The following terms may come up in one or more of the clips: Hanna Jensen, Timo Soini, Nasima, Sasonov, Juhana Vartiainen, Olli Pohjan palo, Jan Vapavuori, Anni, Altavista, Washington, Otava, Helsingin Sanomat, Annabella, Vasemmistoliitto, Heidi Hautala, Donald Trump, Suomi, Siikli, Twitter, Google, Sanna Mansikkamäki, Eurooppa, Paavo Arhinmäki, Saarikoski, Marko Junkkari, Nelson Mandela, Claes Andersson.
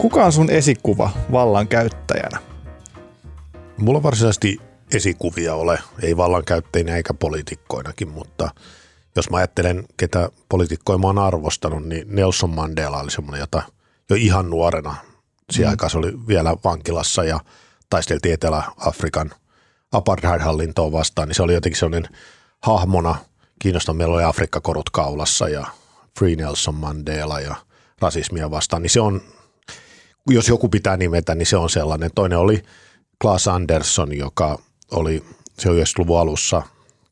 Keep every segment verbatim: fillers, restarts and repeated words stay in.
Kuka on sun esikuva vallankäyttäjänä? Mulla varsinaisesti esikuvia ole, ei vallankäyttäjinä eikä poliitikkoinakin, mutta jos mä ajattelen, ketä poliitikkoja mä oon arvostanut, niin Nelson Mandela oli semmoinen, jota jo ihan nuorena, siihen mm. aikaan se oli vielä vankilassa ja taisteltiin Etelä-Afrikan apartheid-hallintoa vastaan, niin se oli jotenkin semmoinen hahmona kiinnostunut. Meillä oli Afrikka-korut kaulassa ja Free Nelson Mandela ja rasismia vastaan, niin se on, jos joku pitää nimetä, niin se on sellainen. Toinen oli Claes Andersson, joka oli se yhdeksänkymmentäluvun alussa,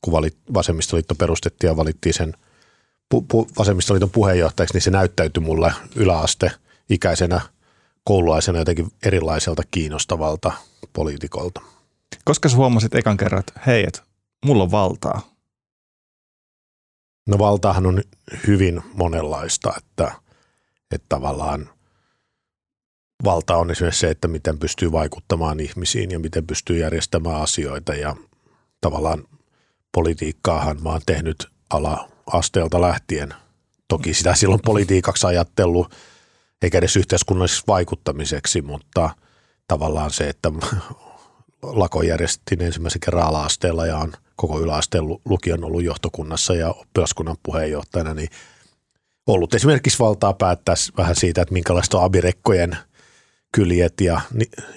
kun valit, vasemmistoliitto perustettiin ja valittiin sen pu, pu, vasemmistoliiton puheenjohtajaksi, niin se näyttäytyi mulle yläasteikäisenä koululaisena jotenkin erilaiselta kiinnostavalta poliitikolta. Koska sä huomasit ekan kerran, että hei, et, mulla on valtaa? No valtaahan on hyvin monenlaista, että, että tavallaan valta on esimerkiksi se, että miten pystyy vaikuttamaan ihmisiin ja miten pystyy järjestämään asioita ja tavallaan politiikkaahan mä oon tehnyt ala-asteelta lähtien. Toki sitä silloin politiikaksi ajattellut, eikä edes yhteiskunnalliseksi vaikuttamiseksi, mutta tavallaan se, että lako järjestettiin ensimmäisen kerran ala-asteella ja on koko yläasteen lukion ollut johtokunnassa ja oppilaskunnan puheenjohtajana, niin ollut esimerkiksi valtaa päättää vähän siitä, että minkälaista on abirekkojen kyljet ja,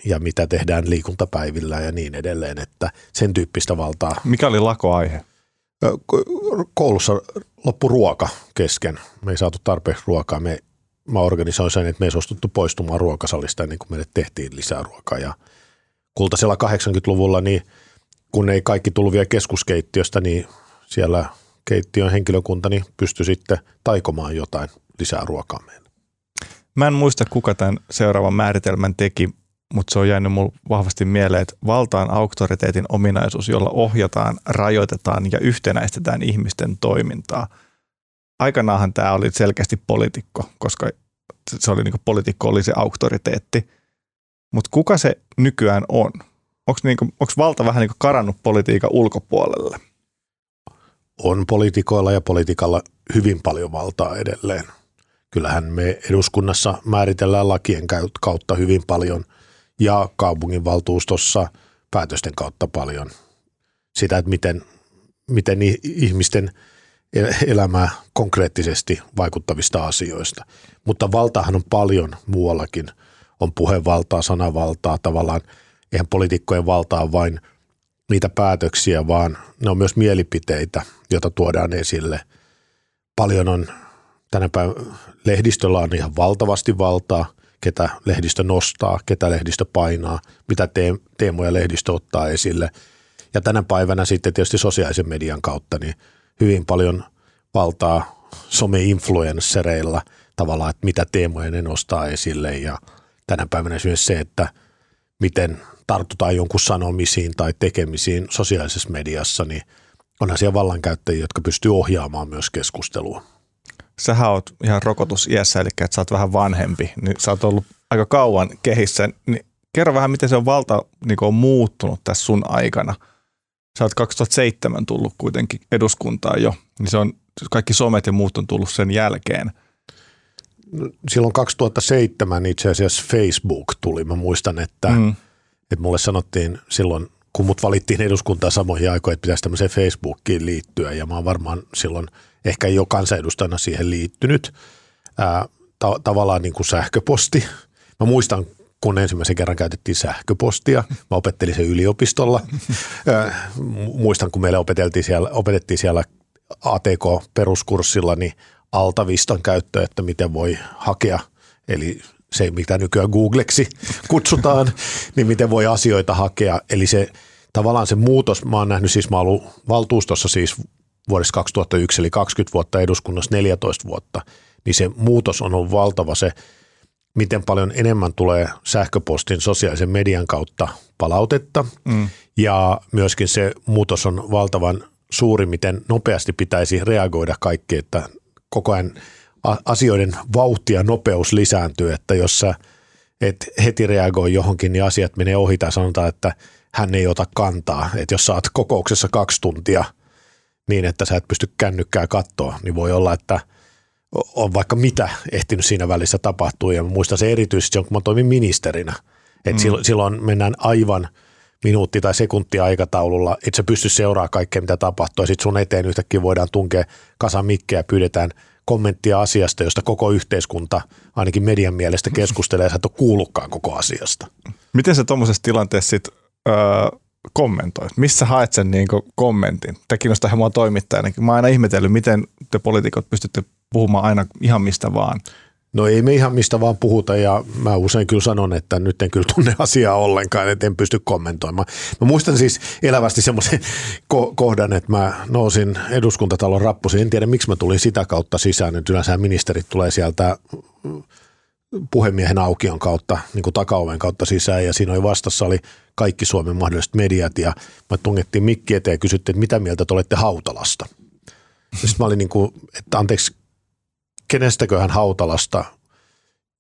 ja mitä tehdään liikuntapäivillä ja niin edelleen, että sen tyyppistä valtaa. Mikä oli lakoaihe? Koulussa loppu ruoka kesken. Me ei saatu tarpeeksi ruokaa. Me, mä organisoin sen, että me ei suostuttu poistumaan ruokasalista ennen kuin meille tehtiin lisää ruokaa. Ja kultaisella kahdeksankymmentäluvulla, niin kun ei kaikki tullut vielä keskuskeittiöstä, niin siellä keittiön henkilökunta niin pystyi sitten taikomaan jotain lisää ruokaa meille. Mä en muista, kuka tämän seuraavan määritelmän teki, mutta se on jäänyt mulle vahvasti mieleen, että valta on auktoriteetin ominaisuus, jolla ohjataan, rajoitetaan ja yhtenäistetään ihmisten toimintaa. Aikanaanhan tämä oli selkeästi poliitikko, koska se oli, niin kuin poliitikko oli se auktoriteetti. Mutta kuka se nykyään on? Onko niin kuin, onko valta vähän niin kuin karannut politiikan ulkopuolelle? On poliitikoilla ja politiikalla hyvin paljon valtaa edelleen. Kyllähän me eduskunnassa määritellään lakien kautta hyvin paljon ja kaupunginvaltuustossa päätösten kautta paljon sitä, että miten, miten ihmisten elämää konkreettisesti vaikuttavista asioista. Mutta valtaahan on paljon muuallakin. On puhevaltaa, sanavaltaa, tavallaan eihän poliitikkojen valtaa vain niitä päätöksiä, vaan ne on myös mielipiteitä, joita tuodaan esille. Paljon on. Tänä päivänä lehdistöllä on ihan valtavasti valtaa, ketä lehdistö nostaa, ketä lehdistö painaa, mitä teemoja lehdistö ottaa esille. Ja tänä päivänä sitten tietysti sosiaalisen median kautta niin hyvin paljon valtaa some-influenssereilla tavallaan, että mitä teemoja ne nostaa esille. Ja tänä päivänä esimerkiksi se, että miten tartutaan jonkun sanomisiin tai tekemisiin sosiaalisessa mediassa, niin onhan siellä vallankäyttäjiä, jotka pystyy ohjaamaan myös keskustelua. Sähän oot ihan rokotusiässä, eli että sä oot vähän vanhempi, niin sä oot ollut aika kauan kehissä. Niin kerro vähän, miten se on valta niin on muuttunut tässä sun aikana. Sä oot kaksituhattaseitsemän tullut kuitenkin eduskuntaan jo, niin se on kaikki somet ja muut on tullut sen jälkeen. Silloin kaksituhattaseitsemän itse asiassa Facebook tuli. Mä muistan, että, mm. että mulle sanottiin silloin, kun mut valittiin eduskuntaan samoihin aikoihin, että pitäisi tämmöiseen Facebookiin liittyä, ja mä oon varmaan silloin ehkä jo kansanedustajana siihen liittynyt. Ää, ta- tavallaan niin kuin sähköposti. Mä muistan, kun ensimmäisen kerran käytettiin sähköpostia. Mä opettelin sen yliopistolla. Ää, muistan, kun meille opeteltiin siellä, opetettiin siellä A T K-peruskurssilla niin altavistan käyttöä, että miten voi hakea, eli se mitä nykyään Googleksi kutsutaan, niin miten voi asioita hakea. Eli se tavallaan se muutos, mä oon nähnyt siis, mä oon ollut valtuustossa siis vuodesta kaksituhattayksi, eli kaksikymmentä vuotta, eduskunnassa neljätoista vuotta, niin se muutos on ollut valtava se, miten paljon enemmän tulee sähköpostin sosiaalisen median kautta palautetta. Mm. Ja myöskin se muutos on valtavan suuri, miten nopeasti pitäisi reagoida kaikki, että koko ajan asioiden vauhti ja nopeus lisääntyy, että jos sä et heti reagoi johonkin, niin asiat menee ohi tai sanotaan, että hän ei ota kantaa. Että jos sä oot kokouksessa kaksi tuntia niin, että sä et pysty kännykkää katsoa, niin voi olla, että on vaikka mitä ehtinyt siinä välissä tapahtua, ja muistan se erityisesti, kun mä toimin ministerinä, että mm. silloin mennään aivan minuutti- tai sekuntia aikataululla, et sä pysty seuraamaan kaikkea, mitä tapahtuu, ja sitten sun eteen yhtäkkiä voidaan tunkea kasa mikkejä ja pyydetään kommenttia asiasta, josta koko yhteiskunta ainakin median mielestä keskustelee, ja sä et ole kuullutkaan koko asiasta. Miten sä tuommoisessa tilanteessa sitten öö, kommentoit? Missä haet sen niin kuin kommentin? Tämä kiinnostaa ihan mua toimittajanakin. Mä oon aina ihmetellyt, miten te poliitikot pystytte puhumaan aina ihan mistä vaan. No ei me ihan mistä vaan puhuta, ja mä usein kyllä sanon, että nyt en kyllä tunne asiaa ollenkaan, että en pysty kommentoimaan. Mä muistan siis elävästi semmoisen ko- kohdan, että mä nousin Eduskuntatalon rappusiin. En tiedä, miksi mä tulin sitä kautta sisään, että yleensä ministerit tulee sieltä puhemiehen aukion kautta, niin kuin takaoven kautta sisään, ja siinä oli vastassa oli kaikki Suomen mahdolliset mediat, ja mä tungettiin mikki eteen ja kysyttiin, että mitä mieltä te olette Hautalasta. Sitten mä olin niin kuin, että anteeksi, kenestäköhän Hautalasta?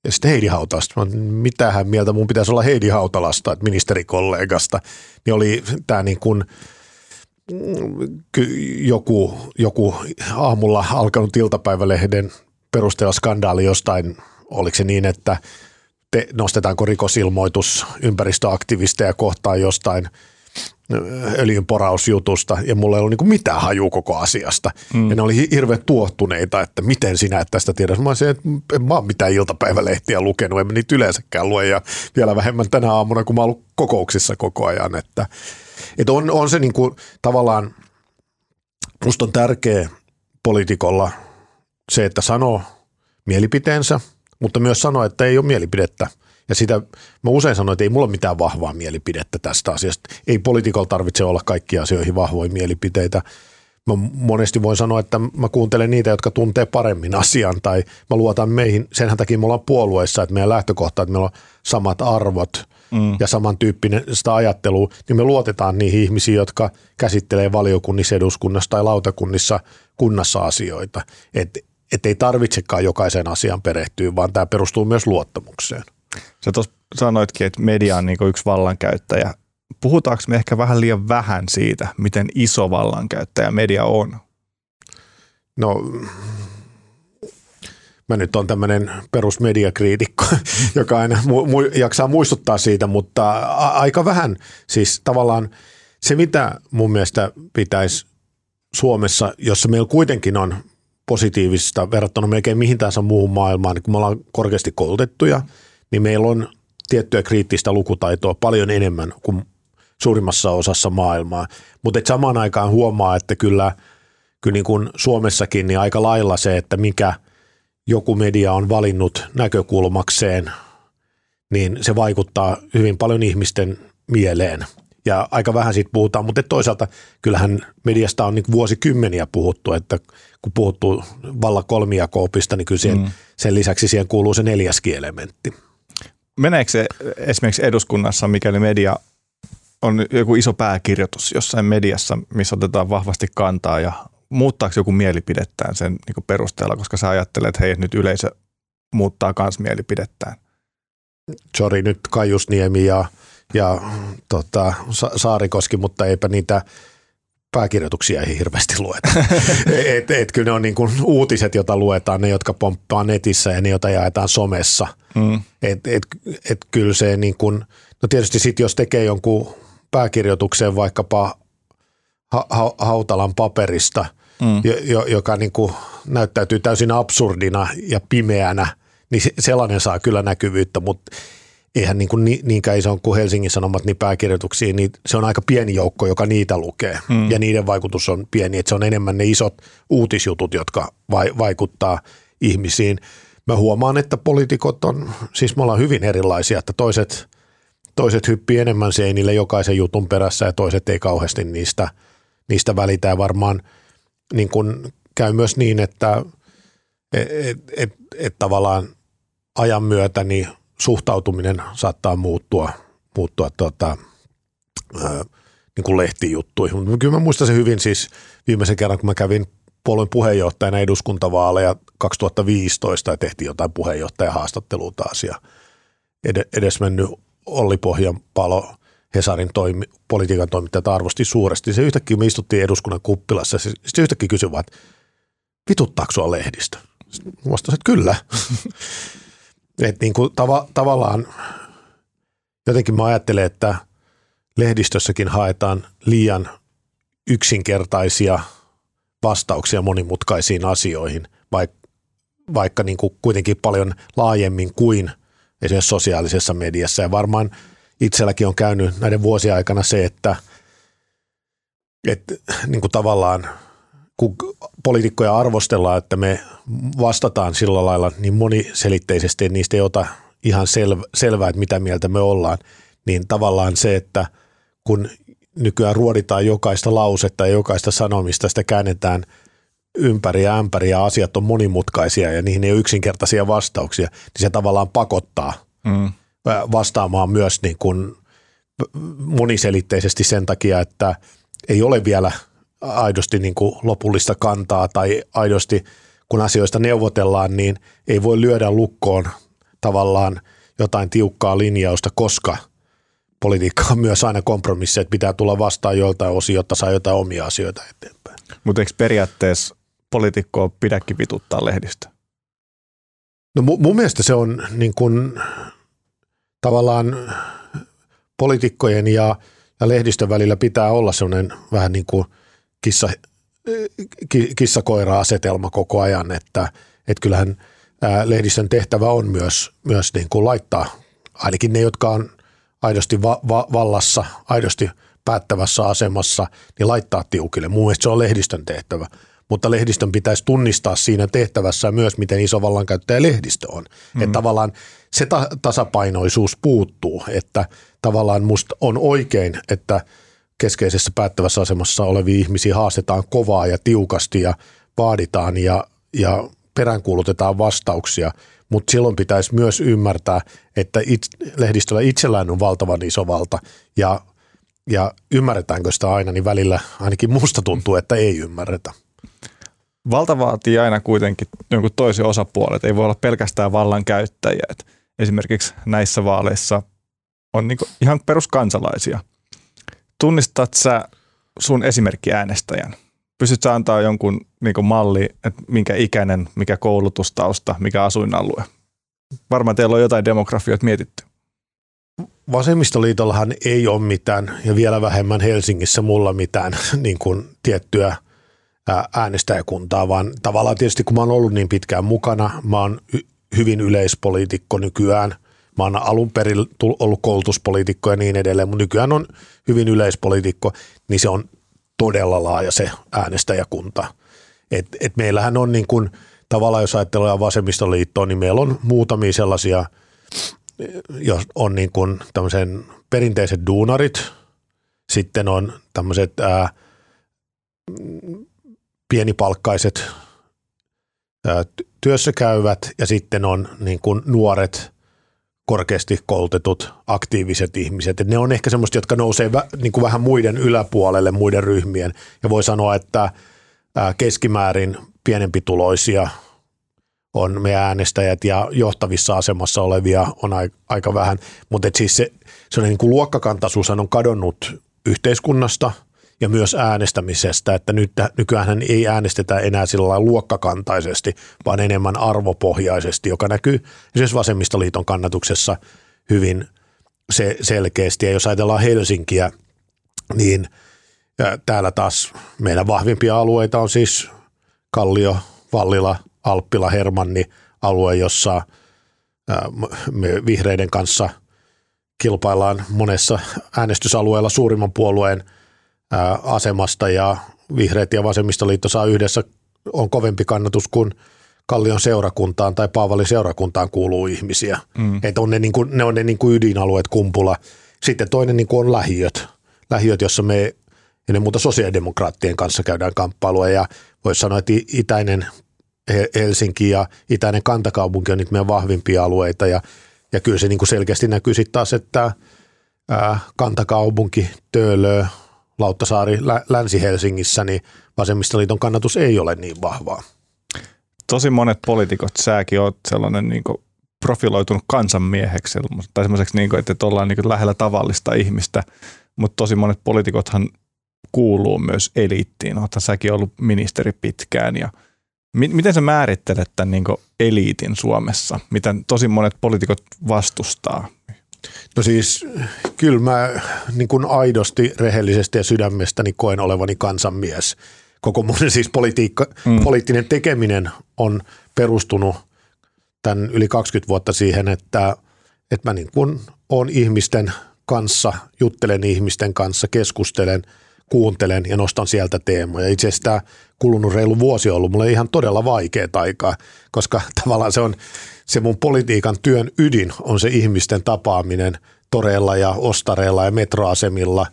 Ja sitten Heidi Hautalasta. Mitähän mieltä mun pitäisi olla Heidi Hautalasta, että ministerikollegasta. Niin oli tämä niin kuin joku, joku aamulla alkanut iltapäivälehden perusteella skandaali jostain. Oliko se niin, että te, nostetaanko rikosilmoitus ympäristöaktivisteja kohtaan jostain öljynporausjutusta, ja mulla ei ollut niin mitään hajua koko asiasta. Mm. Ja ne oli hirveän tuohtuneita, että miten sinä et tästä tiedä. Mä olisin, että en mä ole mitään iltapäivälehtiä lukenut, en mä niitä yleensäkään lue, ja vielä vähemmän tänä aamuna, kun mä oon ollut kokouksissa koko ajan. Että, että on, on se niin kuin, tavallaan, musta on tärkeä poliitikolla se, että sanoo mielipiteensä, mutta myös sanoo, että ei ole mielipidettä. Ja sitä mä usein sanoin, että ei mulla ole mitään vahvaa mielipidettä tästä asiasta. Ei poliitikolla tarvitse olla kaikkiin asioihin vahvoja mielipiteitä. Mä monesti voin sanoa, että mä kuuntelen niitä, jotka tuntee paremmin asian, tai mä luotan meihin. Senhän takia me ollaan puolueessa, että meidän lähtökohta, että meillä on samat arvot mm. ja samantyyppinen sitä ajattelua, niin me luotetaan niihin ihmisiin, jotka käsittelee valiokunnissa, eduskunnassa tai lautakunnissa kunnassa asioita. Että et ei tarvitsekaan jokaisen asian perehtyä, vaan tämä perustuu myös luottamukseen. Sä tuossa sanoitkin, että media on niin kuin yksi vallankäyttäjä. Puhutaanko me ehkä vähän liian vähän siitä, miten iso vallankäyttäjä media on? No, mä nyt on tämmöinen perusmediakriitikko, joka aina mu- mu- jaksaa muistuttaa siitä, mutta a- aika vähän. Siis tavallaan se, mitä mun mielestä pitäisi Suomessa, jossa meillä kuitenkin on positiivista verrattuna melkein mihin tahansa muuhun maailmaan, niin kun me ollaan korkeasti koulutettuja, niin meillä on tiettyä kriittistä lukutaitoa paljon enemmän kuin suurimmassa osassa maailmaa. Mutta samaan aikaan huomaa, että kyllä, kyllä niin kuin Suomessakin niin aika lailla se, että mikä joku media on valinnut näkökulmakseen, niin se vaikuttaa hyvin paljon ihmisten mieleen. Ja aika vähän siitä puhutaan, mutta toisaalta kyllähän mediasta on niin kuin vuosikymmeniä puhuttu, että kun puhuttu vallan kolmijako-opista, niin kyllä siihen, mm. sen lisäksi siihen kuuluu se neljäskin elementti. Meneekö se esimerkiksi eduskunnassa, mikäli media on joku iso pääkirjoitus jossain mediassa, missä otetaan vahvasti kantaa, ja muuttaako joku mielipidettään sen niin kuin perusteella, koska sä ajattelet, että hei, nyt yleisö muuttaa kans mielipidettään? Sori, nyt Kaiusniemi ja, ja tota, Sa- Saarikoski, mutta eipä niitä pääkirjoituksia ei hirveästi lueta. et, et, kyllä ne on niin kuin uutiset, joita luetaan, ne jotka pomppaa netissä ja ne, joita jaetaan somessa. Mm. Et, et, et, kyllä se niin kuin, no tietysti sitten jos tekee jonkun pääkirjoituksen vaikkapa ha- ha- Hautalan paperista, mm. jo, joka niin kuin näyttäytyy täysin absurdina ja pimeänä, niin sellainen saa kyllä näkyvyyttä, mutta eihän niin kuin niinkään iso kuin Helsingin Sanomat niin pääkirjoituksiin, niin se on aika pieni joukko, joka niitä lukee. Mm. Ja niiden vaikutus on pieni, että se on enemmän ne isot uutisjutut, jotka vaikuttaa ihmisiin. Mä huomaan, että poliitikot on, siis me ollaan hyvin erilaisia, että toiset, toiset hyppii enemmän seinille jokaisen jutun perässä ja toiset ei kauheasti niistä, niistä välitä. Ja varmaan niin kuin käy myös niin, että et, et, et, et tavallaan ajan myötä niin suhtautuminen saattaa muuttua, muuttua tuota, ää, niin kuin lehtijuttuihin. Mutta kyllä mä muistan se hyvin siis viimeisen kerran, kun mä kävin puolueen puheenjohtajana eduskuntavaaleja kaksituhattaviisitoista ja tehtiin jotain puheenjohtajahaastattelua taas. Ja ed- edesmennyt Olli Pohjan palo, Hesarin toimi, politiikan toimittajata arvosti suuresti. Se yhtäkkiä me istuttiin eduskunnan kuppilassa ja se yhtäkkiä kysyi vaan, että vituttaako sua lehdistä? vastasin, että kyllä. Että niin kuin tava, tavallaan jotenkin mä ajattelen, että lehdistössäkin haetaan liian yksinkertaisia vastauksia monimutkaisiin asioihin, vaikka, vaikka niin kuin kuitenkin paljon laajemmin kuin esimerkiksi sosiaalisessa mediassa. Ja varmaan itselläkin on käynyt näiden vuosien aikana se, että, että niin kuin tavallaan kun poliitikkoja arvostellaan, että me vastataan sillä lailla niin moniselitteisesti, että niistä ei ota ihan sel- selvää, että mitä mieltä me ollaan, niin tavallaan se, että kun nykyään ruoditaan jokaista lausetta ja jokaista sanomista, sitä käännetään ympäri ja ämpäri ja asiat on monimutkaisia ja niihin ei ole yksinkertaisia vastauksia, niin se tavallaan pakottaa mm. vastaamaan myös niin kuin moniselitteisesti sen takia, että ei ole vielä aidosti niin kuin lopullista kantaa tai aidosti kun asioista neuvotellaan, niin ei voi lyödä lukkoon tavallaan jotain tiukkaa linjausta, koska politiikka on myös aina kompromissi, että pitää tulla vastaan joltain osin, jotta saa jotain omia asioita eteenpäin. Mutta eikö periaatteessa poliitikkoa pidäkin vituttaa lehdistä? No mu- mun mielestä se on niin kun, tavallaan poliitikkojen ja, ja lehdistön välillä pitää olla sellainen vähän niin kuin kissa, ki, kissakoira-asetelma koko ajan, että et kyllähän ää, lehdistön tehtävä on myös, myös niin kuin laittaa ainakin ne, jotka on aidosti va- va- vallassa, aidosti päättävässä asemassa, niin laittaa tiukille. Mun mielestä se on lehdistön tehtävä, mutta lehdistön pitäisi tunnistaa siinä tehtävässä myös, miten iso vallankäyttäjä lehdistö on. Mm. Että tavallaan se ta- tasapainoisuus puuttuu, että tavallaan musta on oikein, että keskeisessä päättävässä asemassa olevia ihmisiä haastetaan kovaa ja tiukasti ja vaaditaan ja, ja peräänkuulutetaan vastauksia, mutta silloin pitäisi myös ymmärtää, että it, lehdistöllä itsellään on valtavan iso valta ja, ja ymmärretäänkö sitä aina, niin välillä ainakin musta tuntuu, että ei ymmärretä. Valta vaatii aina kuitenkin jonkun toisen osapuolen, ei voi olla pelkästään vallankäyttäjiä. Et esimerkiksi näissä vaaleissa on niinku ihan peruskansalaisia. Tunnistat sä sun esimerkki äänestäjän? Pystytkö sä antaa jonkun niin malli, että minkä ikäinen, mikä koulutustausta, mikä asuinalue? Varmaan teillä on jotain demografioita mietitty. Vasemmistoliitollahan ei ole mitään ja vielä vähemmän Helsingissä mulla mitään niin kuin tiettyä äänestäjäkuntaa, vaan tavallaan tietysti kun mä oon ollut niin pitkään mukana, mä oon hyvin yleispoliitikko nykyään. Mä oon alun perin ollut koulutuspoliitikko ja niin edelleen, mutta nykyään on hyvin yleispoliitikko, niin se on todella laaja se äänestäjäkunta. Et, et meillähän on niin kuin, tavallaan jos ajatellaan vasemmistoliittoa, niin meillä on muutamia sellaisia, jos on niin kuin tämmöisen perinteiset duunarit, sitten on tämmöiset ää, pienipalkkaiset ää, työssäkäyvät ja sitten on niin kuin nuoret, korkeasti koulutetut, aktiiviset ihmiset. Et ne on ehkä semmoista, jotka nousee vä, niin kuin vähän muiden yläpuolelle, muiden ryhmien. Ja voi sanoa, että ää, keskimäärin pienempituloisia on meidän äänestäjät ja johtavissa asemassa olevia on a, aika vähän. Mutta siis se sellainen niin kuin luokkakantaisuus on kadonnut yhteiskunnasta ja myös äänestämisestä. Että nyt, nykyäänhän ei äänestetä enää sillä lailla luokkakantaisesti, vaan enemmän arvopohjaisesti, joka näkyy esimerkiksi vasemmistoliiton kannatuksessa hyvin se, selkeästi. Ja jos ajatellaan Helsinkiä, niin täällä taas meidän vahvimpia alueita on siis Kallio, Vallila, Alppila, Hermanni alue, jossa me vihreiden kanssa kilpaillaan monessa äänestysalueella suurimman puolueen asemasta ja vihreät ja vasemmistoliitto saa yhdessä, on kovempi kannatus kuin Kallion seurakuntaan tai Paavalin seurakuntaan kuuluu ihmisiä. Mm. Että on ne, niin kuin, ne on ne niin kuin ydinalueet Kumpula. Sitten toinen niin kuin on lähiöt, lähiöt, jossa me ennen muuta sosiaalidemokraattien kanssa käydään kamppailua ja voisi sanoa, että itäinen Helsinki ja itäinen kantakaupunki on nyt meidän vahvimpia alueita ja, ja kyllä se niin kuin selkeästi näkyy sitten taas, että ää, kantakaupunki, Töölö, Lauttasaari Länsi-Helsingissä, niin vasemmistoliiton kannatus ei ole niin vahvaa. Tosi monet poliitikot, säkin oot sellainen niin kuin profiloitunut kansanmieheksi, tai semmoiseksi, niin kuin, että ollaan niin kuin lähellä tavallista ihmistä, mutta tosi monet poliitikothan kuuluu myös eliittiin. Oothan säkin ollut ministeri pitkään ja Miten sä määrittelet tämän niin kuin eliitin Suomessa, mitä tosi monet poliitikot vastustaa? No siis kyllä mä niin kuin aidosti, rehellisesti ja sydämestäni koen olevani kansanmies. Koko mun siis politiikka, mm. poliittinen tekeminen on perustunut tämän yli kaksikymmentä vuotta siihen, että, että mä niin kuin oon ihmisten kanssa, juttelen ihmisten kanssa, keskustelen, kuuntelen ja nostan sieltä teemoja. Itse asiassa tämä kulunut reilu vuosi on ollut mulle ihan todella vaikeaa aikaa, koska tavallaan se on se mun politiikan työn ydin on se ihmisten tapaaminen toreilla ja ostareilla ja metroasemilla.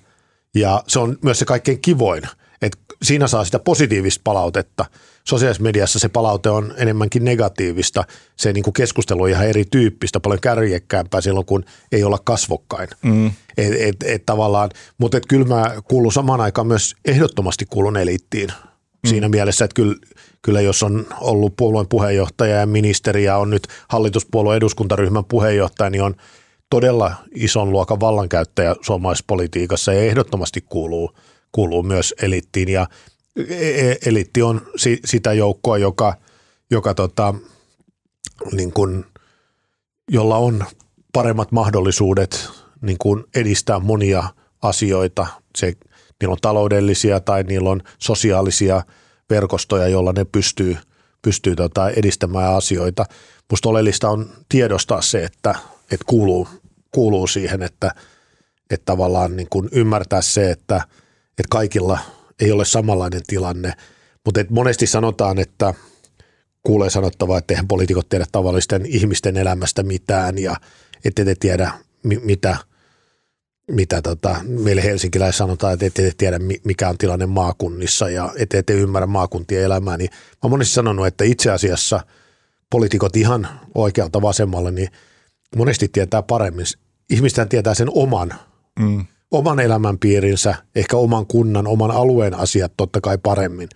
Ja se on myös se kaikkein kivoin, että siinä saa sitä positiivista palautetta. Sosiaalisessa mediassa se palaute on enemmänkin negatiivista. Se niin kuin keskustelu on ihan erityyppistä, paljon kärjekkäämpää silloin, kun ei olla kasvokkain. Mm. Et, et, et tavallaan, mutta et kyllä mä kuulun samaan aikaan myös ehdottomasti kuulun eliittiin. Mm. Siinä mielessä, että kyllä, kyllä jos on ollut puolueen puheenjohtaja ja ministeri ja on nyt hallituspuolueen eduskuntaryhmän puheenjohtaja, niin on todella ison luokan vallankäyttäjä suomalaispolitiikassa ja ehdottomasti kuuluu, kuuluu myös eliittiin. Ja eliitti on si, sitä joukkoa, joka, joka tota, niin kun, jolla on paremmat mahdollisuudet niin kun edistää monia asioita. Se Niillä on taloudellisia tai niillä on sosiaalisia verkostoja, joilla ne pystyy, pystyy tota edistämään asioita. Musta oleellista on tiedostaa se, että, että kuuluu, kuuluu siihen, että, että tavallaan niin kuin ymmärtää se, että, että kaikilla ei ole samanlainen tilanne. Mutta monesti sanotaan, että kuulee sanottavaa, että eihän poliitikot tiedä tavallisten ihmisten elämästä mitään ja ettei te tiedä mi- mitä. Mitä tota, meille helsinkiläisiä sanotaan, että ette tiedä mikä on tilanne maakunnissa ja ette, ette ymmärrä maakuntien elämää, niin mä oon monesti sanonut, että itse asiassa poliitikot ihan oikealta vasemmalle, niin monesti tietää paremmin. Ihmistään tietää sen oman, mm. oman elämänpiirinsä, ehkä oman kunnan, oman alueen asiat totta kai paremmin.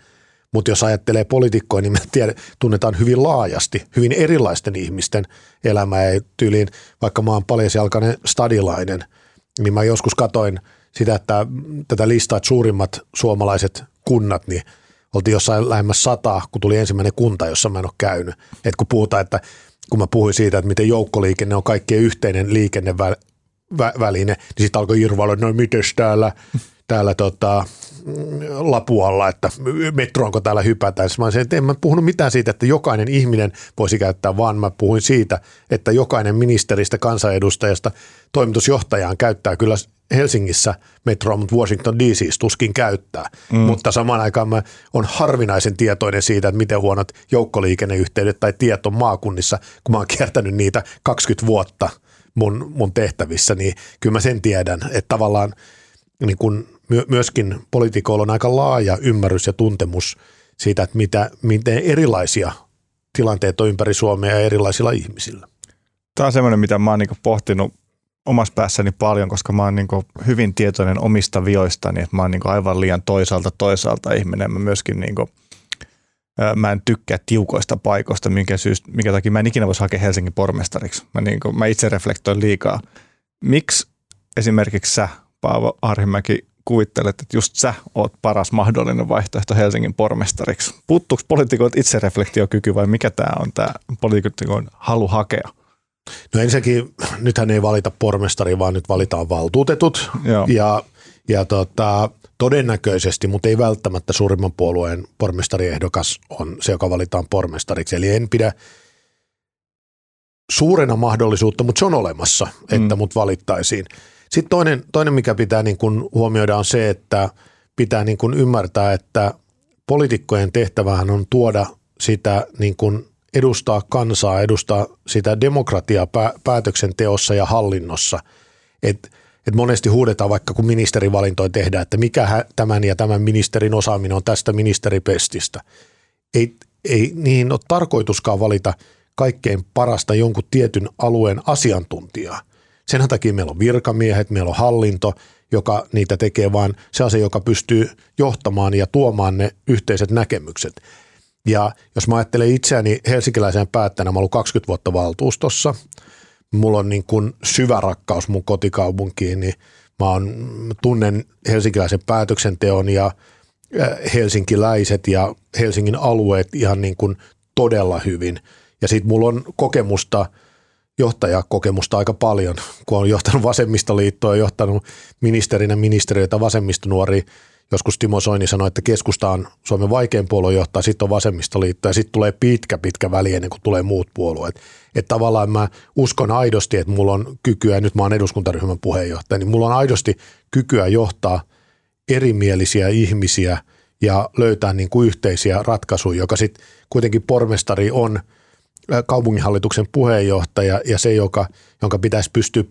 Mutta jos ajattelee poliitikkoja, niin me tiedä, tunnetaan hyvin laajasti, hyvin erilaisten ihmisten elämää ja tyyliin, vaikka mä oon paljasjalkainen stadilainen, niin mä joskus katoin sitä, että tätä listaa, että suurimmat suomalaiset kunnat, niin oltiin jossain lähemmäs sataa, kun tuli ensimmäinen kunta, jossa mä en ole käynyt. Et kun puhutaan, että kun mä puhuin siitä, että miten joukkoliikenne on kaikkien yhteinen liikenneväline, niin sitten alkoi irvailla, että no mites täällä, täällä tota, Lapualla, että metroonko täällä hypätään. Mä olisin, että en mä puhunut mitään siitä, että jokainen ihminen voisi käyttää, vaan mä puhuin siitä, että jokainen ministeristä, kansanedustajasta, toimitusjohtajaan käyttää kyllä Helsingissä metroa, mutta Washington D C tuskin käyttää. Mm. Mutta samaan aikaan mä olen harvinaisen tietoinen siitä, että miten huonot joukkoliikenneyhteydet tai tiet on maakunnissa, kun mä oon kiertänyt niitä kaksikymmentä vuotta mun, mun tehtävissä, niin kyllä mä sen tiedän, että tavallaan niin kun myöskin poliitikoilla on aika laaja ymmärrys ja tuntemus siitä, että mitä, miten erilaisia tilanteita on ympäri Suomea ja erilaisilla ihmisillä. Tämä on semmoinen, mitä mä oon niinku pohtinut omassa päässäni paljon, koska mä oon niinku hyvin tietoinen omista vioistani, että mä oon niinku aivan liian toisaalta toisaalta ihminen. Mä myöskin niinku, mä en tykkää tiukoista paikoista, minkä, syystä, minkä takia mä en ikinä voisi hakea Helsingin pormestariksi. Mä, niinku, mä itse reflektoin liikaa. Miksi esimerkiksi sä, Paavo Arhinmäki, kuvittelet, että just sä oot paras mahdollinen vaihtoehto Helsingin pormestariksi? Puuttuuko poliitikoilta itsereflektiokyky vai mikä tämä on tämä poliitikoilta halu hakea? No ensinnäkin, nythän ei valita pormestari, vaan nyt valitaan valtuutetut. Joo. ja, ja tota, todennäköisesti, mutta ei välttämättä suurimman puolueen pormestariehdokas on se, joka valitaan pormestariksi. Eli en pidä suurena mahdollisuutta, mutta se on olemassa, että mm. mut valittaisiin. Sitten toinen, toinen mikä pitää niin kuin huomioida on se, että pitää niin kuin ymmärtää, että poliitikkojen tehtävähän on tuoda sitä niin kuin edustaa kansaa, edustaa sitä demokratiaa päätöksenteossa ja hallinnossa. Et, et monesti huudetaan vaikka kun ministerivalintoja tehdään, että mikä tämän ja tämän ministerin osaaminen on tästä ministeripestistä. Ei, ei niihin ole tarkoituskaan valita kaikkein parasta jonkun tietyn alueen asiantuntijaa. Sen takia meillä on virkamiehet, meillä on hallinto, joka niitä tekee, vaan se asia, joka pystyy johtamaan ja tuomaan ne yhteiset näkemykset. Ja jos mä ajattelen itseäni helsinkiläisen päättäjänä, mä ollut kaksikymmentä vuotta valtuustossa, mulla on niin kuin syvä rakkaus mun kotikaupunkiin, niin mä, on, mä tunnen helsinkiläisen päätöksenteon ja helsinkiläiset ja Helsingin alueet ihan niin kuin todella hyvin. Ja sitten mulla on kokemusta, johtajakokemusta aika paljon, kun on johtanut vasemmistoliittoa ja johtanut ministerinä ministeriöitä vasemmistonuoria. Joskus Timo Soini sanoi, että keskusta on Suomen vaikein puolue johtaa, sitten on vasemmistoliitto ja sitten tulee pitkä, pitkä väli ennen kuin tulee muut puolueet. Että tavallaan mä uskon aidosti, että mulla on kykyä, ja nyt mä oon eduskuntaryhmän puheenjohtaja, niin mulla on aidosti kykyä johtaa erimielisiä ihmisiä ja löytää niin kuin yhteisiä ratkaisuja, joka sitten kuitenkin pormestari on kaupunginhallituksen puheenjohtaja ja se, joka, jonka pitäisi pystyä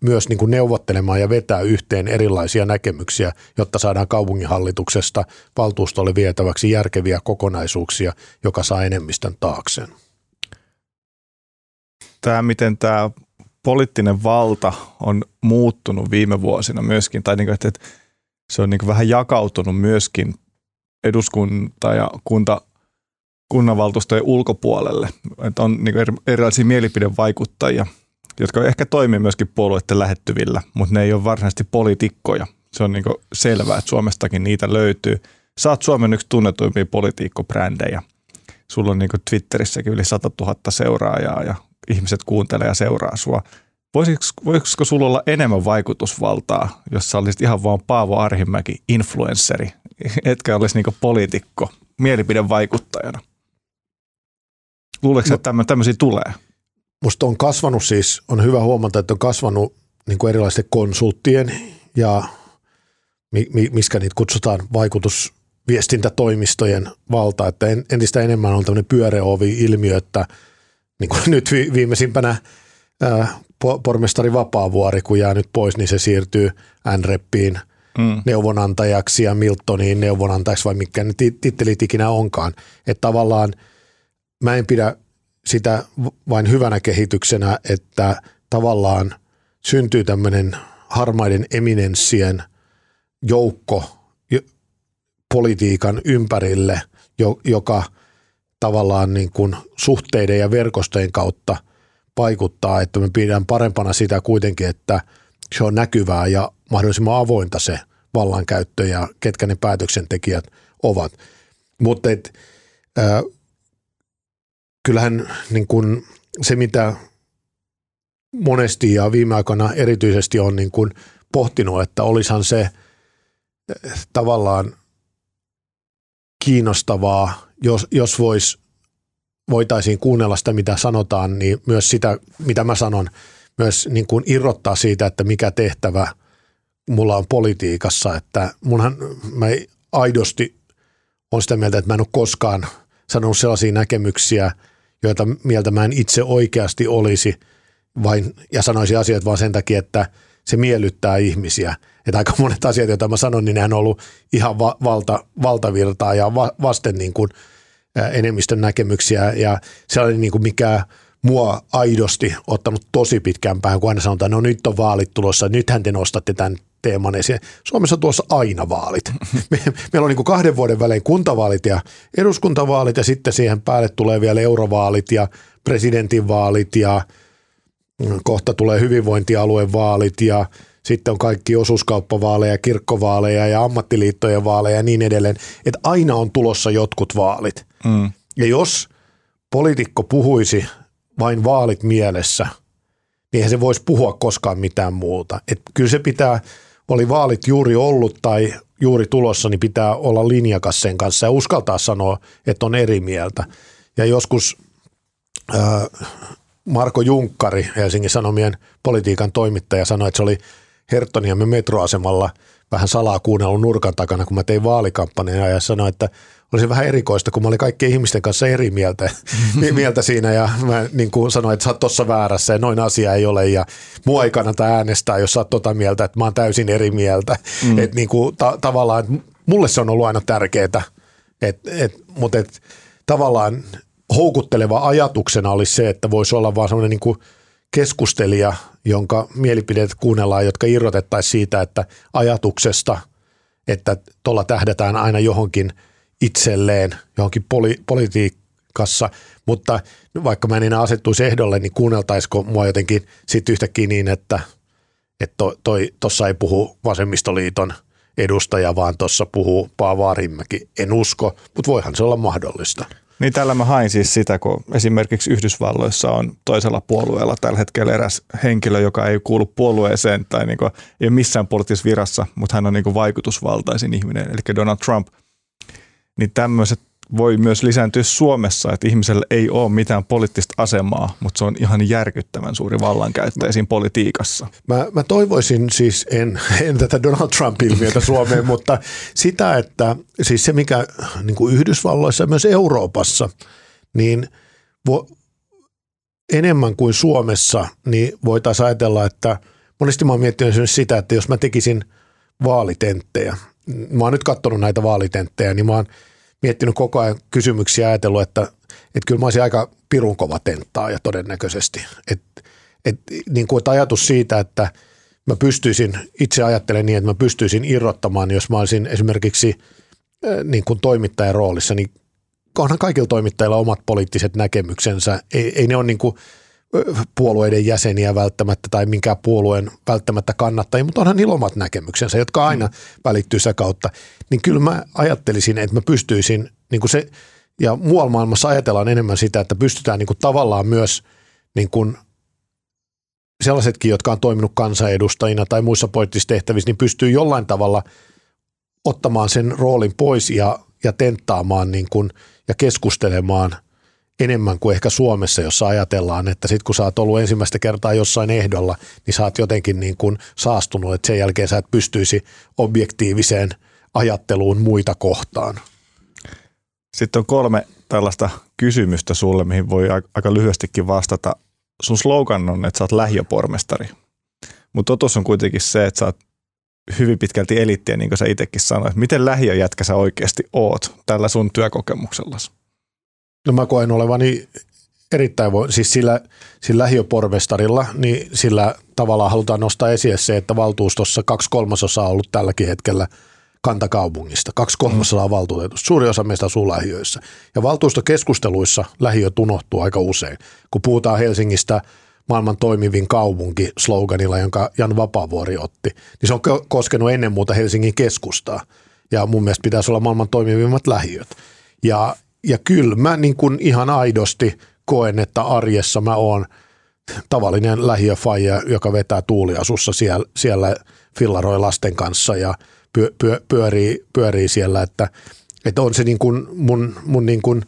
myös niin kuin neuvottelemaan ja vetää yhteen erilaisia näkemyksiä, jotta saadaan kaupunginhallituksesta valtuustolle vietäväksi järkeviä kokonaisuuksia, joka saa enemmistön taakseen. Tämä, miten tämä poliittinen valta on muuttunut viime vuosina myöskin, tai niin kuin, että se on niin kuin vähän jakautunut myöskin eduskunta- ja kunta, kunnanvaltuustojen ulkopuolelle. Että on niin kuin erilaisia mielipidevaikuttajia, jotka ehkä toimii myöskin puolueiden lähettyvillä, mutta ne ei ole varsinaisesti poliitikkoja. Se on niin kuin selvää, että Suomestakin niitä löytyy. Sä oot Suomen yksi tunnetuimpia politiikkobrändejä. Sulla on niin kuin Twitterissäkin yli sata tuhatta seuraajaa ja ihmiset kuuntelee ja seuraa sua. Voisiko, voisiko sulla olla enemmän vaikutusvaltaa, jos sä olisit ihan vaan Paavo Arhinmäki, influensseri, etkä olisi niin kuin poliitikko, mielipidevaikuttajana? Luuleeko, että tämmöisiä tulee? Musta on kasvanut siis, on hyvä huomata, että on kasvanut niin kuin erilaisten konsulttien ja miskä niitä kutsutaan vaikutusviestintätoimistojen valta, että entistä enemmän on tämmöinen pyöreäovi-ilmiö, että niin kuin nyt viimeisimpänä ää, pormestari Vapavuori, kun jää nyt pois, niin se siirtyy N-reppiin mm. neuvonantajaksi ja Miltoniin neuvonantajaksi, vai mitkä ne tittelit ikinä onkaan. Että tavallaan mä en pidä sitä vain hyvänä kehityksenä, että tavallaan syntyy tämmöinen harmaiden eminenssien joukko politiikan ympärille, joka tavallaan niin kuin suhteiden ja verkostojen kautta vaikuttaa, että me pidän parempana sitä kuitenkin, että se on näkyvää ja mahdollisimman avointa se vallankäyttö ja ketkä ne päätöksentekijät ovat. Mutta et, äh, kyllähän niin kun se, mitä monesti ja viime aikoina erityisesti on niin kun pohtinut, että olisihan se äh, tavallaan kiinnostavaa, jos, jos voisi voitaisiin kuunnella sitä, mitä sanotaan, niin myös sitä, mitä mä sanon, myös niin kuin irrottaa siitä, että mikä tehtävä mulla on politiikassa. Että munhan, mä aidosti on sitä mieltä, että mä en ole koskaan sanonut sellaisia näkemyksiä, joita mieltä mä en itse oikeasti olisi vain, ja sanoisi asioita vaan sen takia, että se miellyttää ihmisiä. Että aika monet asiat, joita mä sanon, niin nehän on ollut ihan va- valta, valtavirtaa ja va- vasten niin kuin enemmistön näkemyksiä, ja sellainen niin kuin mikä mua aidosti ottanut tosi pitkään päähän, kun aina sanotaan, no nyt on vaalit tulossa, nythän te nostatte tämän teeman esiin. Suomessa on tuossa aina vaalit. Me, meillä on niin kuin kahden vuoden välein kuntavaalit ja eduskuntavaalit, ja sitten siihen päälle tulee vielä eurovaalit ja presidentinvaalit, ja kohta tulee hyvinvointialuevaalit, ja sitten on kaikki osuuskauppavaaleja, kirkkovaaleja ja ammattiliittojen vaaleja ja niin edelleen. Että aina on tulossa jotkut vaalit. Mm. Ja jos poliitikko puhuisi vain vaalit mielessä, niin eihän se voisi puhua koskaan mitään muuta. Että kyllä se pitää, oli vaalit juuri ollut tai juuri tulossa, niin pitää olla linjakas sen kanssa ja uskaltaa sanoa, että on eri mieltä. Ja joskus äh, Marko Junkkari, Helsingin Sanomien politiikan toimittaja, sanoi, että se oli Herttoniemme metroasemalla vähän salaa kuunnellut nurkan takana, kun mä tein vaalikampanjaa, ja sanoin, että olisi vähän erikoista, kun mä olin kaikkien ihmisten kanssa eri mieltä, mieltä siinä, ja mä niin kuin sanoin, että sä oot tossa väärässä ja noin asia ei ole, ja mua ei kannata äänestää, jos sä oot tota mieltä, että mä oon täysin eri mieltä. Mm. Että niin kuin ta- tavallaan, että mulle se on ollut aina tärkeetä, et, et, mutta et, tavallaan houkutteleva ajatuksena olisi se, että voisi olla vaan sellainen niin kuin keskustelija, jonka mielipideet kuunnellaan, jotka irrotettaisiin siitä, että ajatuksesta, että tuolla tähdätään aina johonkin itselleen, johonkin poli- politiikassa, mutta vaikka mä en enää asettuisi ehdolle, niin kuunneltaisiko mua jotenkin sitten yhtäkkiä niin, että tuossa ei puhu vasemmistoliiton edustaja vaan tuossa puhuu Paavo Arhinmäki. En usko, mutta voihan se olla mahdollista. Niin tällä mä hain siis sitä, kun esimerkiksi Yhdysvalloissa on toisella puolueella tällä hetkellä eräs henkilö, joka ei kuulu puolueeseen tai niin kuin, ei ole missään poliittisessa virassa, mutta hän on niin kuin vaikutusvaltaisin ihminen, eli Donald Trump. Niin tämmöiset voi myös lisääntyä Suomessa, että ihmisellä ei ole mitään poliittista asemaa, mutta se on ihan järkyttävän suuri vallankäyttäjä siinä politiikassa. Mä, mä toivoisin siis, en, en tätä Donald Trump-ilmiötä Suomeen, mutta sitä, että siis se mikä niin kuin Yhdysvalloissa ja myös Euroopassa, niin vo, enemmän kuin Suomessa, niin voitaisiin ajatella, että monesti mä oon miettinyt esimerkiksi sitä, että jos mä tekisin vaalitenttejä, mä oon nyt katsonut näitä vaalitenttejä, niin mä oon miettinyt koko ajan kysymyksiä ja ajatellut, että, että kyllä mä olisin aika pirun kova tenttaaja todennäköisesti. Et, et, niin kuin, että ajatus siitä, että mä pystyisin, itse ajattelen niin, että mä pystyisin irrottamaan, jos mä olisin esimerkiksi niin kuin toimittajan roolissa, niin onhan kaikilla toimittajilla omat poliittiset näkemyksensä. Ei, ei ne ole niin kuin puolueiden jäseniä välttämättä tai minkään puolueen välttämättä kannattajia, mutta onhan niillä omat näkemyksensä, jotka aina välittyy sitä kautta. Niin kyllä mä ajattelisin, että mä pystyisin, niin kuin se, ja muualla maailmassa ajatellaan enemmän sitä, että pystytään niin kuin tavallaan myös niin kuin sellaisetkin, jotka on toiminut kansanedustajina tai muissa poliittisissa tehtävissä, niin pystyy jollain tavalla ottamaan sen roolin pois ja, ja tenttaamaan niin kuin, ja keskustelemaan enemmän kuin ehkä Suomessa, jossa ajatellaan, että sitten kun sä oot ollut ensimmäistä kertaa jossain ehdolla, niin sä oot jotenkin niin kuin saastunut, että sen jälkeen sä et pystyisi objektiiviseen ajatteluun muita kohtaan. Sitten on kolme tällaista kysymystä sulle, mihin voi aika lyhyestikin vastata. Sun slogan on, että sä oot lähiöpormestari, mutta totuus on kuitenkin se, että sä oot hyvin pitkälti eliittiä, niin kuin sä itsekin sanoit. Miten lähiöjätkä sä oikeasti oot tällä sun työkokemuksellasi? No mä koen olevani erittäin, vo- siis sillä, sillä lähiöpormestarilla, niin sillä tavallaan halutaan nostaa esille se, että valtuustossa kaksi kolmasosaa on ollut tälläkin hetkellä kantakaupungista. Kaksi kolmasosaa valtuutetusta. Suuri osa meistä asuu lähiöissä. Ja valtuustokeskusteluissa lähiöt unohtuu aika usein. Kun puhutaan Helsingistä maailman toimivin kaupunki -sloganilla, jonka Jan Vapavuori otti, niin se on koskenut ennen muuta Helsingin keskustaa. Ja mun mielestä pitäisi olla maailman toimivimmat lähiöt. Ja Ja kyllä mä niin kuin ihan aidosti koen, että arjessa mä oon tavallinen lähiöfaija, joka vetää tuuliasussa siellä, siellä fillaroi lasten kanssa ja pyö, pyö, pyörii, pyörii siellä. Että, että on se niin kuin mun, mun niin kuin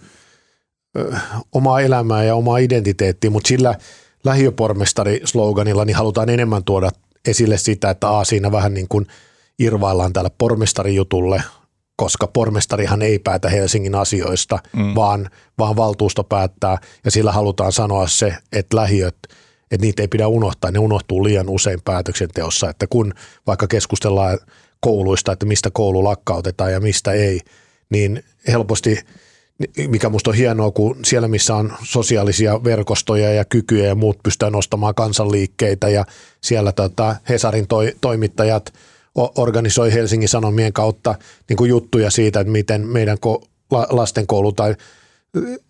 ö, omaa elämää ja omaa identiteettiä, mutta sillä lähiöpormestari-sloganilla niin halutaan enemmän tuoda esille sitä, että a, siinä vähän niin kuin irvaillaan tällä pormestarijutulle, koska pormestarihan ei päätä Helsingin asioista, mm. vaan, vaan valtuusto päättää, ja sillä halutaan sanoa se, että lähiöt, että niitä ei pidä unohtaa, ne unohtuu liian usein päätöksenteossa, että kun vaikka keskustellaan kouluista, että mistä koulu lakkautetaan ja mistä ei, niin helposti, mikä musta on hienoa, kun siellä missä on sosiaalisia verkostoja ja kykyjä ja muut pystytään nostamaan kansanliikkeitä, ja siellä tota Hesarin toi, toimittajat organisoi Helsingin Sanomien kautta niin kuin juttuja siitä, että miten meidän lastenkoulu tai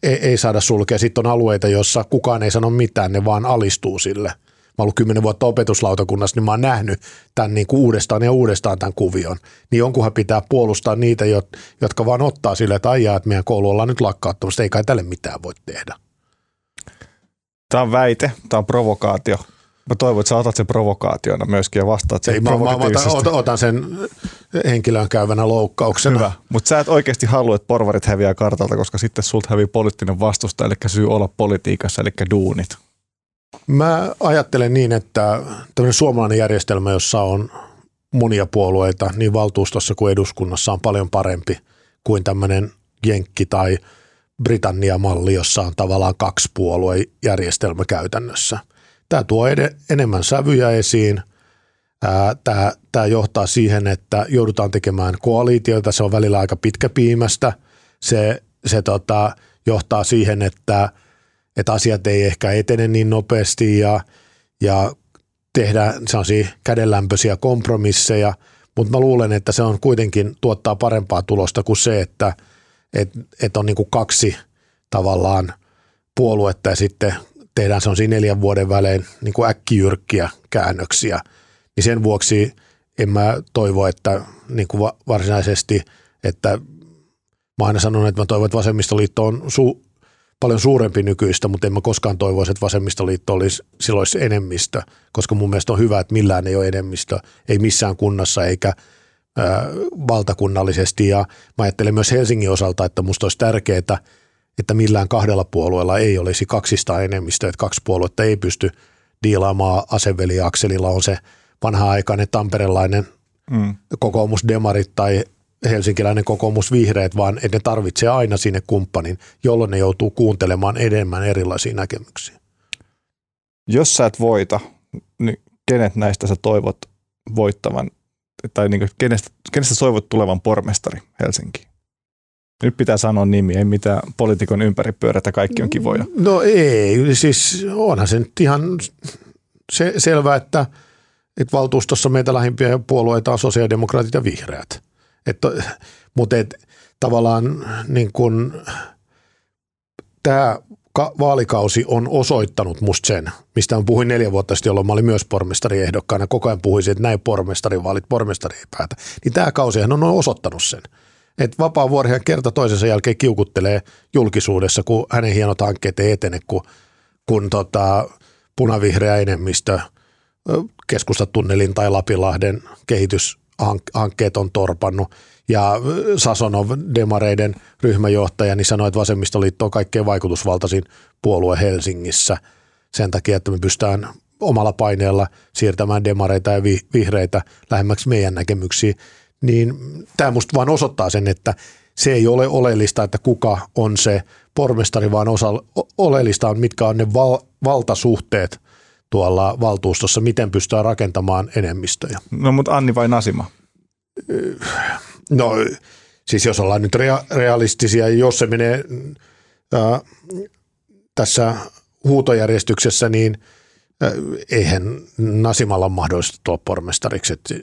ei, ei saada sulkea. Sitten on alueita, joissa kukaan ei sano mitään, ne vaan alistuu sille. Mä oon ollut kymmenen vuotta opetuslautakunnassa, niin mä oon nähnyt tämän niin kuin uudestaan ja uudestaan tämän kuvion. Niin jonkunhan pitää puolustaa niitä, jotka vaan ottaa sille, että aijaa, että meidän koulu ollaan nyt lakkauttamassa, ei kai tälle mitään voi tehdä. Tämä on väite, tämä on provokaatio. Mä toivon, että sä otat sen provokaationa myöskin ja vastaat sen provokatiivisesti. Mä otan, otan sen henkilön käyvänä loukkauksena. Hyvä, mutta sä et oikeasti halua, että porvarit häviää kartalta, koska sitten sulta häviää poliittinen vastusta, eli syy olla politiikassa, eli duunit. Mä ajattelen niin, että tämmöinen suomalainen järjestelmä, jossa on monia puolueita, niin valtuustossa kuin eduskunnassa on paljon parempi kuin tämmöinen jenkki- tai Britannia-malli, jossa on tavallaan kaksi puoluejärjestelmä käytännössä. Tämä tuo ed- enemmän sävyjä esiin. Ää, tämä, tämä johtaa siihen, että joudutaan tekemään koalitioita. Se on välillä aika pitkäpiimästä. Se, se tota, johtaa siihen, että, että asiat ei ehkä etene niin nopeasti ja, ja tehdään sellaisia kädenlämpöisiä kompromisseja. Mutta mä luulen, että se on kuitenkin tuottaa parempaa tulosta kuin se, että et, et on niinku kaksi tavallaan puoluetta ja sitten tehdään sellaisia neljän vuoden välein niin kuin äkkijyrkkiä käännöksiä, niin sen vuoksi en mä toivo, että niin kuin varsinaisesti, että mä aina sanon, että mä toivon, että vasemmistoliitto on su- paljon suurempi nykyistä, mutta en mä koskaan toivoisi, että vasemmistoliitto olisi silloin enemmistö, koska mun mielestä on hyvä, että millään ei ole enemmistö, ei missään kunnassa eikä ää, valtakunnallisesti. Ja mä ajattelen myös Helsingin osalta, että musta olisi tärkeää, että millään kahdella puolueella ei olisi kaksista enemmistöä, että kaksi puoluetta ei pysty diilaamaan aseveli akselilla, on se vanha-aikainen tamperelainen mm. kokoomusdemarit tai helsinkiläinen kokoomusvihreät, vaan että ne tarvitsee aina sinne kumppanin, jolloin ne joutuu kuuntelemaan enemmän erilaisia näkemyksiä. Jos sä et voita, niin kenet näistä sä toivot voittavan, tai niin kuin, kenestä, kenestä sä toivot tulevan pormestari Helsinkiin? Nyt pitää sanoa nimi, ei mitään poliitikon ympäripyörätä, kaikki on kivoja. No ei, siis onhan se nyt ihan se, selvää, että, että valtuustossa meitä lähimpiä puolueita on sosiaalidemokraatit ja vihreät. Että, mutta et, tavallaan niin kun, tämä ka- vaalikausi on osoittanut musta sen, mistä mä puhuin neljä vuotta sitten, jolloin mä olin myös pormestariehdokkaana. Koko ajan puhuisin, että näin pormestarivaalit, pormestari ei päätä. Niin tämä kausihan on osoittanut sen. Että Vapavuorihan kerta toisensa jälkeen kiukuttelee julkisuudessa, kun hänen hienot hankkeet ei etene, kun, kun tota, punavihreä enemmistö, keskustatunnelin tai Lapinlahden kehityshankkeet on torpannut. Ja Sasonov, demareiden ryhmäjohtaja, niin sanoi, että vasemmistoliitto on kaikkein vaikutusvaltaisin puolue Helsingissä sen takia, että me pystytään omalla paineella siirtämään demareita ja vihreitä lähemmäksi meidän näkemyksiä. Niin tämä musta vaan osoittaa sen, että se ei ole oleellista, että kuka on se pormestari, vaan osa, oleellista on, mitkä on ne val, valtasuhteet tuolla valtuustossa, miten pystytään rakentamaan enemmistöjä. No mutta Anni vai Nasima? No siis jos ollaan nyt rea- realistisia, jos se menee äh, tässä huutojärjestyksessä, niin äh, eihän Nasimalla ole mahdollista tulla pormestariksi, että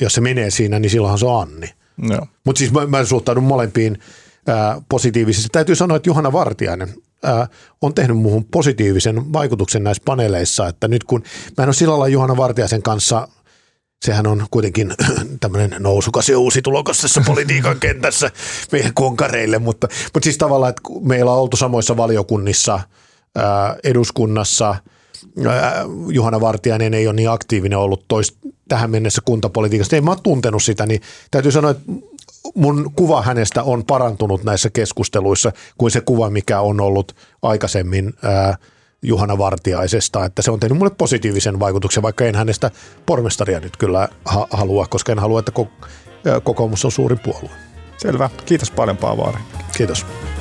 jos se menee siinä, niin silloinhan se on Anni. No. Mutta siis mä, mä suhtaudun molempiin ää, positiivisesti. Täytyy sanoa, että Juhana Vartiainen ää, on tehnyt muuhun positiivisen vaikutuksen näissä paneeleissa, että nyt kun mä en ole sillä lailla Juhana Vartiaisen kanssa, sehän on kuitenkin tämmöinen nousukas ja uusi tulokas tässä politiikan kentässä meidän konkareille, mutta, mutta siis tavallaan, että meillä on oltu samoissa valiokunnissa, ää, eduskunnassa, Juhana Vartiainen ei ole niin aktiivinen ollut toista tähän mennessä kuntapolitiikasta. En mä ole tuntenut sitä, niin täytyy sanoa, että mun kuva hänestä on parantunut näissä keskusteluissa kuin se kuva, mikä on ollut aikaisemmin Juhana Vartiaisesta. Että se on tehnyt mulle positiivisen vaikutuksen, vaikka en hänestä pormestaria nyt kyllä ha- halua, koska en halua, että kok- kokoomus on suurin puolue. Selvä. Kiitos paljon, Paavo Arhinmäki. Kiitos.